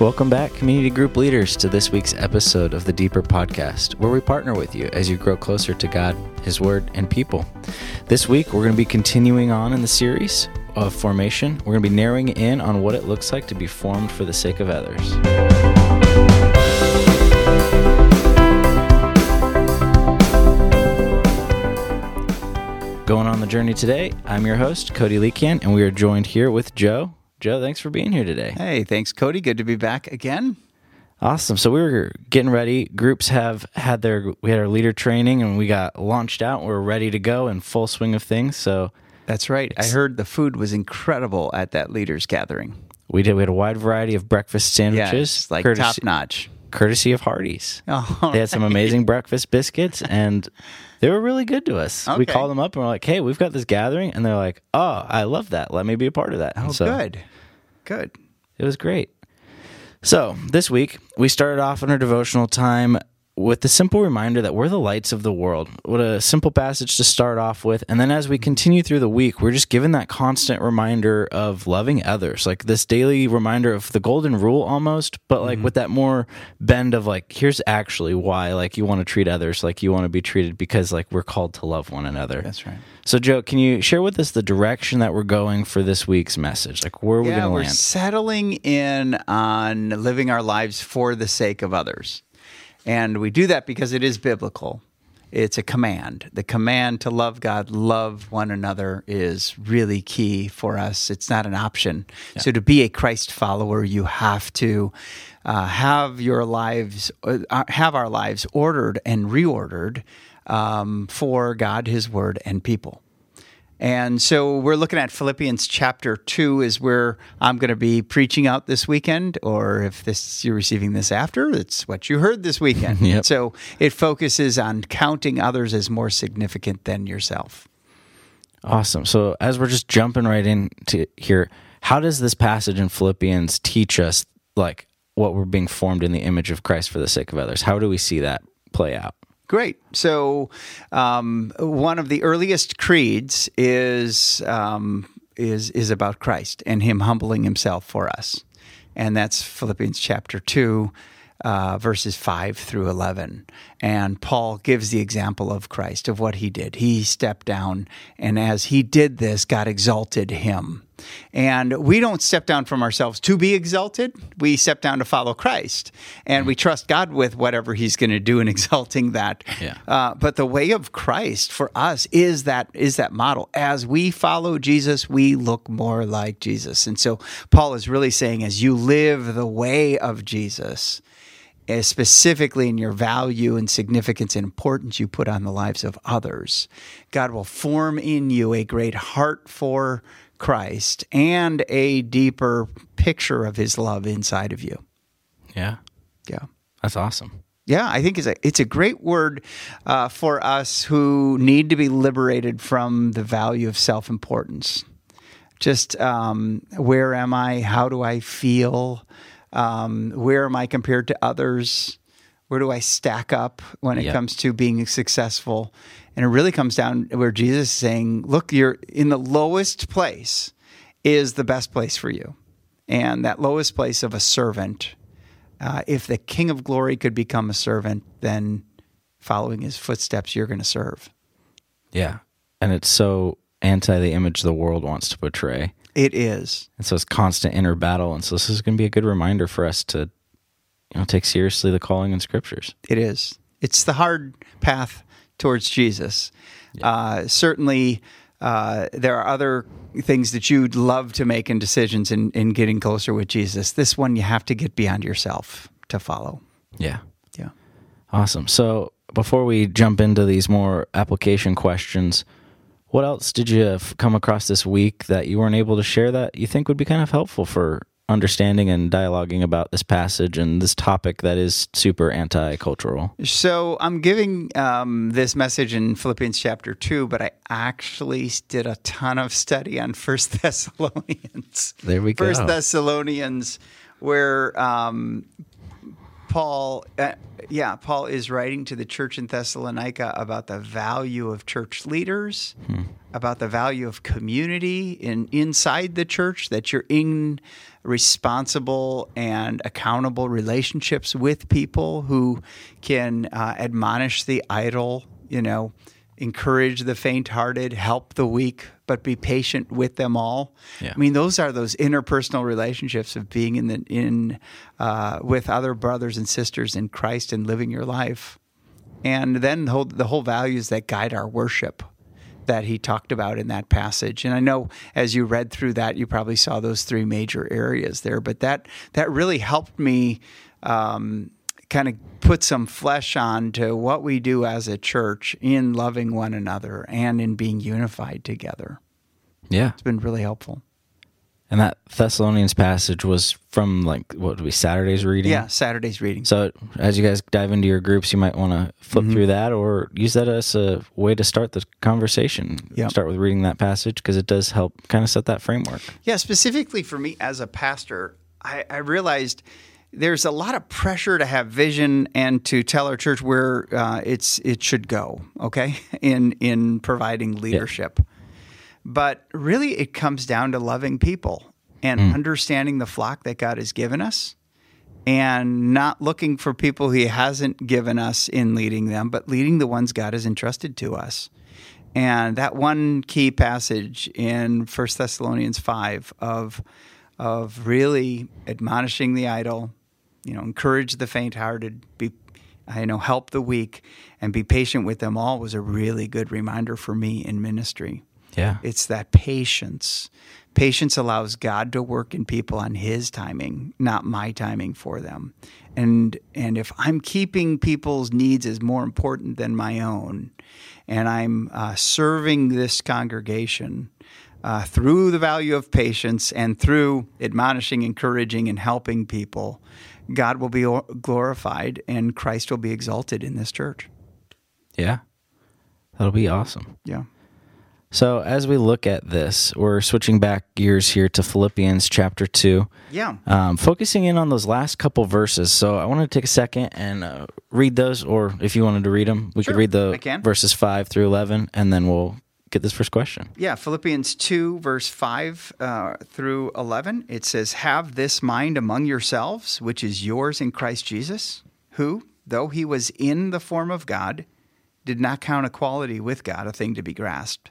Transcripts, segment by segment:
Welcome back, community group leaders, to this week's episode of the Deeper Podcast, where we partner with you as you grow closer to God, His Word, and people. This week, we're going to be continuing on in the series of formation. We're going to be narrowing in on what it looks like to be formed for the sake of others. Going on the journey today, I'm your host, Cody Leekan, and we are joined here with Joe. Joe, thanks for being here today. Hey, thanks, Cody. Good to be back again. Awesome. So we were getting ready. Groups have had we had our leader training, and we got launched out. We're ready to go in full swing of things. So that's right. I heard the food was incredible at that leaders gathering. We did. We had a wide variety of breakfast sandwiches, yeah, like top notch, courtesy of Hardee's. Oh, they had some amazing breakfast biscuits, and they were really good to us. Okay. We called them up, and we're like, hey, we've got this gathering. And they're like, oh, I love that. Let me be a part of that. Oh, so, good. It was great. So this week, we started off in our devotional time with the simple reminder that we're the lights of the world. What a simple passage to start off with. And then as we continue through the week, we're just given that constant reminder of loving others, like this daily reminder of the golden rule almost, but like with that more bend of like, here's actually why like you want to treat others like you want to be treated, because like we're called to love one another. That's right. So Joe, can you share with us the direction that we're going for this week's message? Like where are we going to land? We're settling in on living our lives for the sake of others. And we do that because it is biblical. It's a command. The command to love God, love one another is really key for us. It's not an option. Yeah. So to be a Christ follower, you have to have our lives ordered and reordered for God, His Word, and people. And so we're looking at Philippians chapter 2 is where I'm going to be preaching out this weekend, or if you're receiving this after, it's what you heard this weekend. Yep. So it focuses on counting others as more significant than yourself. Awesome. So as we're just jumping right into here, how does this passage in Philippians teach us like what we're being formed in the image of Christ for the sake of others? How do we see that play out? Great. So one of the earliest creeds is about Christ and Him humbling Himself for us. And that's Philippians chapter 2, verses 5 through 11. And Paul gives the example of Christ, of what He did. He stepped down, and as He did this, God exalted Him. And we don't step down from ourselves to be exalted. We step down to follow Christ, and we trust God with whatever He's going to do in exalting that. Yeah. But the way of Christ for us is that model. As we follow Jesus, we look more like Jesus. And so Paul is really saying, as you live the way of Jesus, specifically in your value and significance and importance you put on the lives of others, God will form in you a great heart for Christ and a deeper picture of His love inside of you. Yeah. That's awesome. Yeah, I think it's a great word for us who need to be liberated from the value of self-importance. Just where am I? How do I feel? Where am I compared to others? Where do I stack up when it comes to being successful? And it really comes down where Jesus is saying, look, you're in the lowest place is the best place for you. And that lowest place of a servant, if the King of Glory could become a servant, then following His footsteps, you're going to serve. Yeah. And it's so anti the image the world wants to portray. It is. And so it's constant inner battle. And so this is going to be a good reminder for us to take seriously the calling in Scriptures. It is. It's the hard path towards Jesus. Yeah. Certainly, there are other things that you'd love to make in decisions in getting closer with Jesus. This one you have to get beyond yourself to follow. Yeah. Awesome. So before we jump into these more application questions, what else did you come across this week that you weren't able to share that you think would be kind of helpful for understanding and dialoguing about this passage and this topic that is super anti-cultural? So I'm giving this message in Philippians chapter 2, but I actually did a ton of study on 1 Thessalonians. There we go. 1 Thessalonians, where Paul is writing to the church in Thessalonica about the value of church leaders, about the value of community inside the church, that you're in responsible and accountable relationships with people who can admonish the idle, encourage the faint-hearted, help the weak, but be patient with them all. Yeah. I mean, those are those interpersonal relationships of being with other brothers and sisters in Christ and living your life. And then the whole values that guide our worship that he talked about in that passage. And I know as you read through that, you probably saw those three major areas there, but that really helped me kind of put some flesh on to what we do as a church in loving one another and in being unified together. Yeah. It's been really helpful. And that Thessalonians passage was from Saturday's reading? Yeah, Saturday's reading. So as you guys dive into your groups, you might want to flip through that or use that as a way to start the conversation. Yep. Start with reading that passage because it does help kind of set that framework. Yeah, specifically for me as a pastor, I realized there's a lot of pressure to have vision and to tell our church where it should go, okay, in providing leadership. Yeah. But really, it comes down to loving people and understanding the flock that God has given us and not looking for people he hasn't given us in leading them, but leading the ones God has entrusted to us. And that one key passage in 1 Thessalonians 5 of really admonishing the idle, encourage the faint-hearted, help the weak, and be patient with them all was a really good reminder for me in ministry. Yeah. It's that patience. Patience allows God to work in people on his timing, not my timing for them. And if I'm keeping people's needs as more important than my own, and I'm serving this congregation through the value of patience and through admonishing, encouraging, and helping people, God will be glorified and Christ will be exalted in this church. Yeah. That'll be awesome. Yeah. So as we look at this, we're switching back gears here to Philippians chapter 2. Yeah. Focusing in on those last couple verses. So I wanted to take a second and read those, or if you wanted to read them, we could read the verses 5 through 11, and then we'll get this first question. Yeah, Philippians 2, verse 5 through 11. It says, "Have this mind among yourselves, which is yours in Christ Jesus, who, though he was in the form of God, did not count equality with God a thing to be grasped.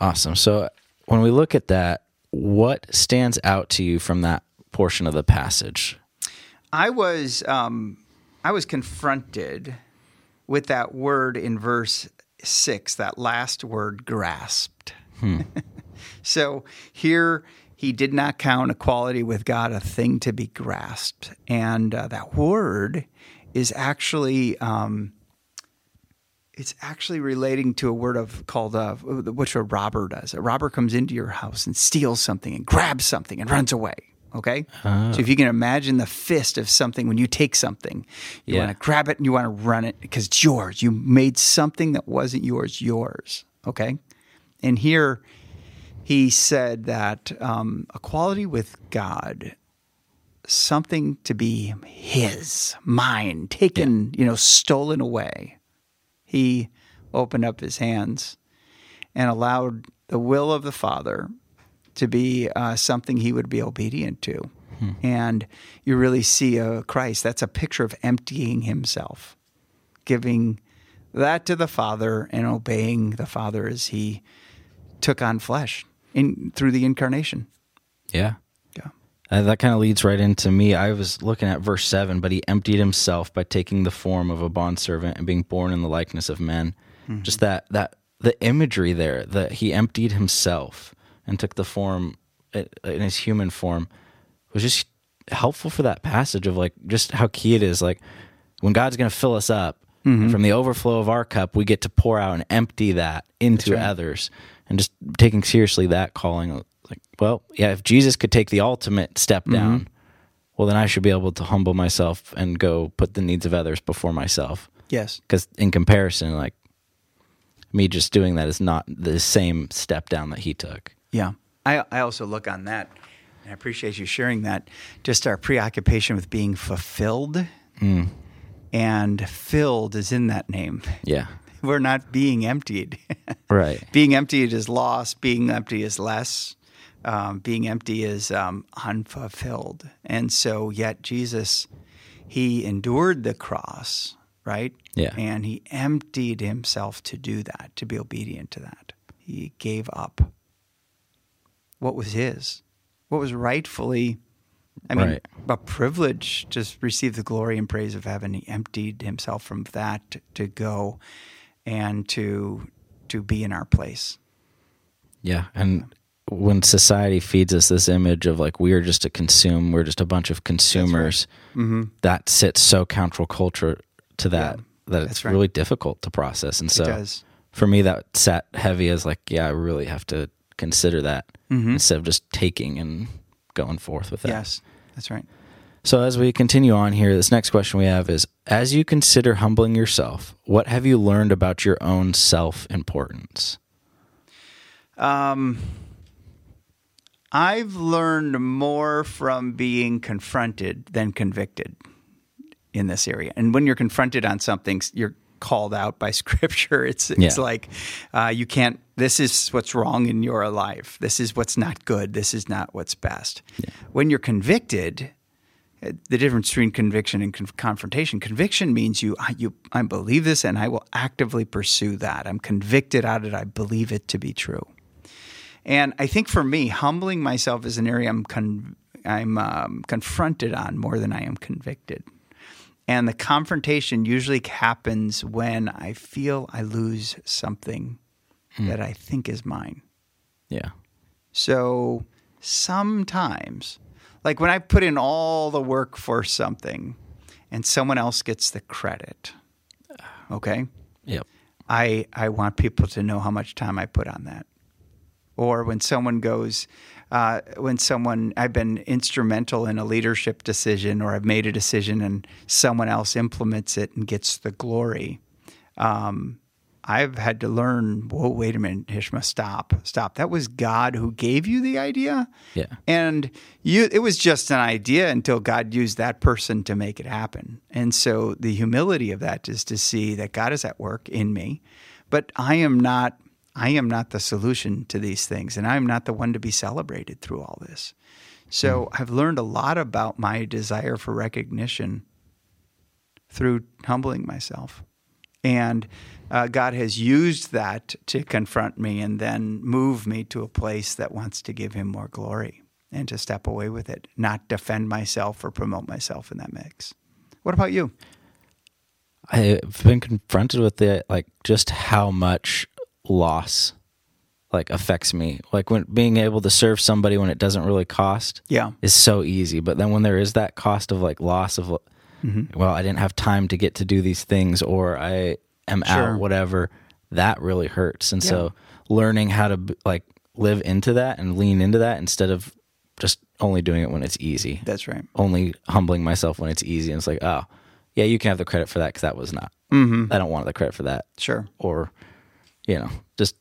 Awesome. So when we look at that, what stands out to you from that portion of the passage? I was confronted with that word in verse 6, that last word, grasped. So here he did not count equality with God a thing to be grasped. And that word is actually... It's actually relating to a word called which a robber does. A robber comes into your house and steals something and grabs something and runs away, okay? So if you can imagine the fist of something, when you take something, you want to grab it and you want to run it because it's yours. You made something that wasn't yours, okay? And here he said that equality with God, something to be his, mine, taken, stolen away. He opened up his hands and allowed the will of the Father to be something he would be obedient to. And you really see Christ. That's a picture of emptying himself, giving that to the Father and obeying the Father as he took on flesh through the incarnation. Yeah. That kind of leads right into me. I was looking at verse 7, but he emptied himself by taking the form of a bondservant and being born in the likeness of men. Mm-hmm. Just that the imagery there, that he emptied himself and took the form in his human form, was just helpful for that passage of just how key it is. When God's going to fill us up, and from the overflow of our cup, we get to pour out and empty that into others. And just taking seriously that calling Like, well, yeah, if Jesus could take the ultimate step down, well, then I should be able to humble myself and go put the needs of others before myself. Yes. Because in comparison, like, me just doing that is not the same step down that he took. Yeah. I also look on that, and I appreciate you sharing that, just our preoccupation with being fulfilled. Mm. And filled is in that name. Yeah. We're not being emptied. Right. Being emptied is lost. Being empty is less. Being empty is unfulfilled. And so yet Jesus, he endured the cross, right? Yeah. And he emptied himself to do that, to be obedient to that. He gave up what was his, what was rightfully, I mean, right, a privilege to receive the glory and praise of heaven. He emptied himself from that to go and to be in our place. Yeah, and when society feeds us this image of like we are just to consume, we're just a bunch of consumers, right, that sits so counterculture to that, yeah, that it's right, really difficult to process. And so for me, that sat heavy as like, yeah, I really have to consider that instead of just taking and going forth with that. Yes, that's right. So as we continue on here, this next question we have is, as you consider humbling yourself, what have you learned about your own self-importance? I've learned more from being confronted than convicted in this area. And when you're confronted on something, you're called out by Scripture. It's like you can't, this is what's wrong in your life. This is what's not good. This is not what's best. Yeah. When you're convicted, the difference between conviction and confrontation, conviction means I believe this and I will actively pursue that. I'm convicted at it. I believe it to be true. And I think for me, humbling myself is an area I'm confronted on more than I am convicted. And the confrontation usually happens when I feel I lose something that I think is mine. Yeah. So sometimes, like when I put in all the work for something and someone else gets the credit, okay? Yep. I want people to know how much time I put on that. Or when someone goes, I've been instrumental in a leadership decision, or I've made a decision and someone else implements it and gets the glory. I've had to learn, whoa, wait a minute, Hishma, stop. That was God who gave you the idea. Yeah. And it was just an idea until God used that person to make it happen. And so the humility of that is to see that God is at work in me, but I am not the solution to these things, and I'm not the one to be celebrated through all this. So I've learned a lot about my desire for recognition through humbling myself. And God has used that to confront me and then move me to a place that wants to give him more glory and to step away with it, not defend myself or promote myself in that mix. What about you? I've been confronted with it, like just how much loss like affects me. Like when being able to serve somebody when it doesn't really cost is so easy. But then when there is that cost of like loss of, well, I didn't have time to get to do these things, or I am out, whatever, that really hurts. And so learning how to like live into that and lean into that instead of just only doing it when it's easy. That's right. Only humbling myself when it's easy. And it's like, oh, yeah, you can have the credit for that because that was not, I don't want the credit for that. Sure. Or, you know, just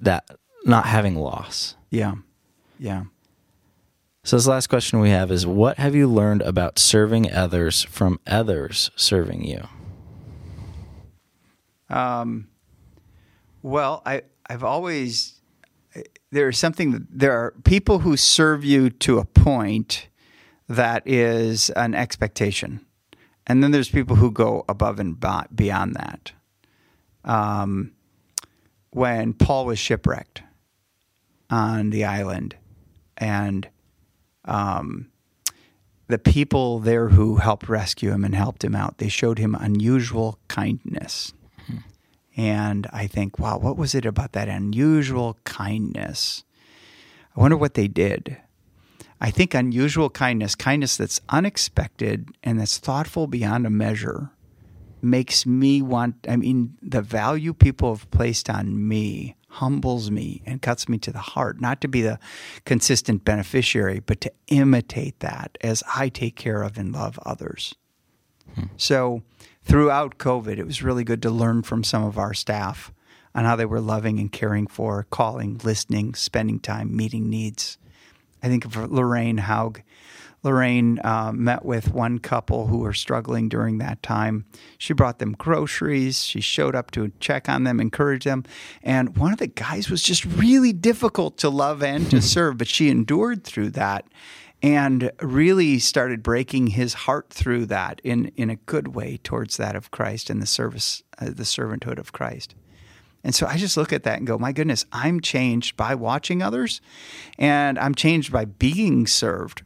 that not having loss. Yeah. Yeah. So this last question we have is, what have you learned about serving others from others serving you? Well, I've always, there are people who serve you to a point that is an expectation. And then there's people who go above and beyond that. When Paul was shipwrecked on the island, and the people there who helped rescue him and helped him out, they showed him unusual kindness. And I think, wow, what was it about that unusual kindness? I wonder what they did. I think unusual kindness that's unexpected and that's thoughtful beyond a measure, makes me want, the value people have placed on me humbles me and cuts me to the heart, not to be the consistent beneficiary, but to imitate that as I take care of and love others. So throughout COVID, it was really good to learn from some of our staff on how they were loving and caring for, calling, listening, spending time, meeting needs. I think of Lorraine Haug. Lorraine met with one couple who were struggling during that time. She brought them groceries. She showed up to check on them, encourage them. And one of the guys was just really difficult to love and to serve, but she endured through that and really started breaking his heart through that in a good way towards that of Christ and the service, the servanthood of Christ. And so I just look at that and go, my goodness, I'm changed by watching others, and I'm changed by being served.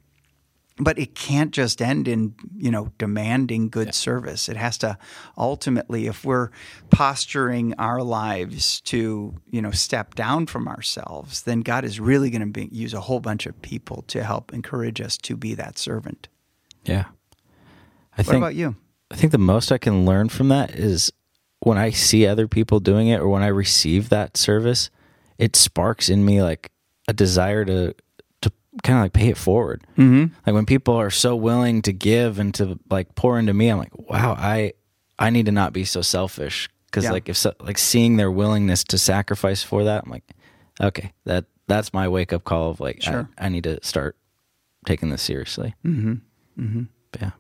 But it can't just end in, you know, demanding good service. It has to ultimately, if we're posturing our lives to, you know, step down from ourselves, then God is really going to use a whole bunch of people to help encourage us to be that servant. Yeah. What about you? I think the most I can learn from that is when I see other people doing it or when I receive that service, it sparks in me like a desire to kind of like pay it forward. Mm-hmm. Like when people are so willing to give and to like pour into me, I'm like, wow, I need to not be so selfish. Cause like if so, like seeing their willingness to sacrifice for that, I'm like, okay, that's my wake up call of like, sure. I need to start taking this seriously. Mm-hmm. Mm-hmm. Yeah.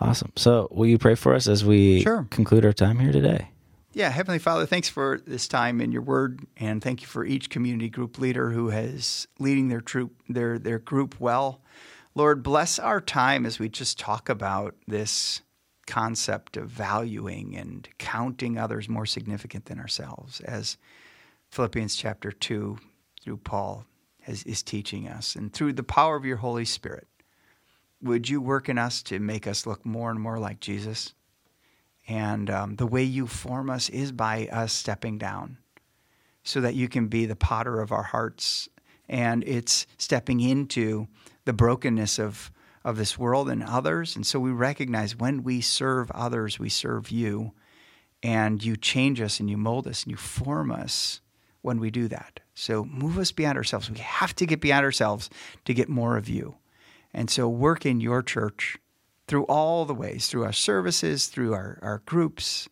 Awesome. So will you pray for us as we conclude our time here today? Yeah. Heavenly Father, thanks for this time in your word, and thank you for each community group leader who is leading their troop, their group well. Lord, bless our time as we just talk about this concept of valuing and counting others more significant than ourselves, as Philippians chapter 2 through Paul is teaching us. And through the power of your Holy Spirit, would you work in us to make us look more and more like Jesus? And the way you form us is by us stepping down so that you can be the potter of our hearts. And it's stepping into the brokenness of this world and others. And so we recognize when we serve others, we serve you. And you change us and you mold us and you form us when we do that. So move us beyond ourselves. We have to get beyond ourselves to get more of you. And so work in your church through all the ways, through our services, through our groups,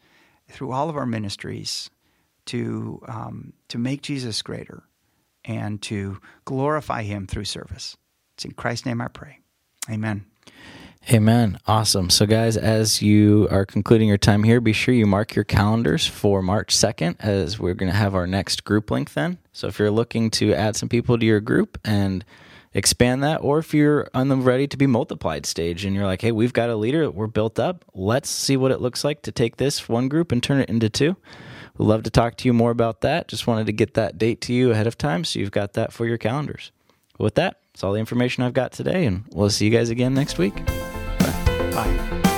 through all of our ministries to make Jesus greater and to glorify him through service. It's in Christ's name I pray. Amen. Amen. Awesome. So guys, as you are concluding your time here, be sure you mark your calendars for March 2nd as we're going to have our next group link then. So if you're looking to add some people to your group and expand that, or if you're on the ready to be multiplied stage and you're like, hey, we've got a leader, we're built up, let's see what it looks like to take this one group and turn it into two. We'd love to talk to you more about that. Just wanted to get that date to you ahead of time so you've got that for your calendars. With that, it's all the information I've got today, and we'll see you guys again next week. Bye. Bye.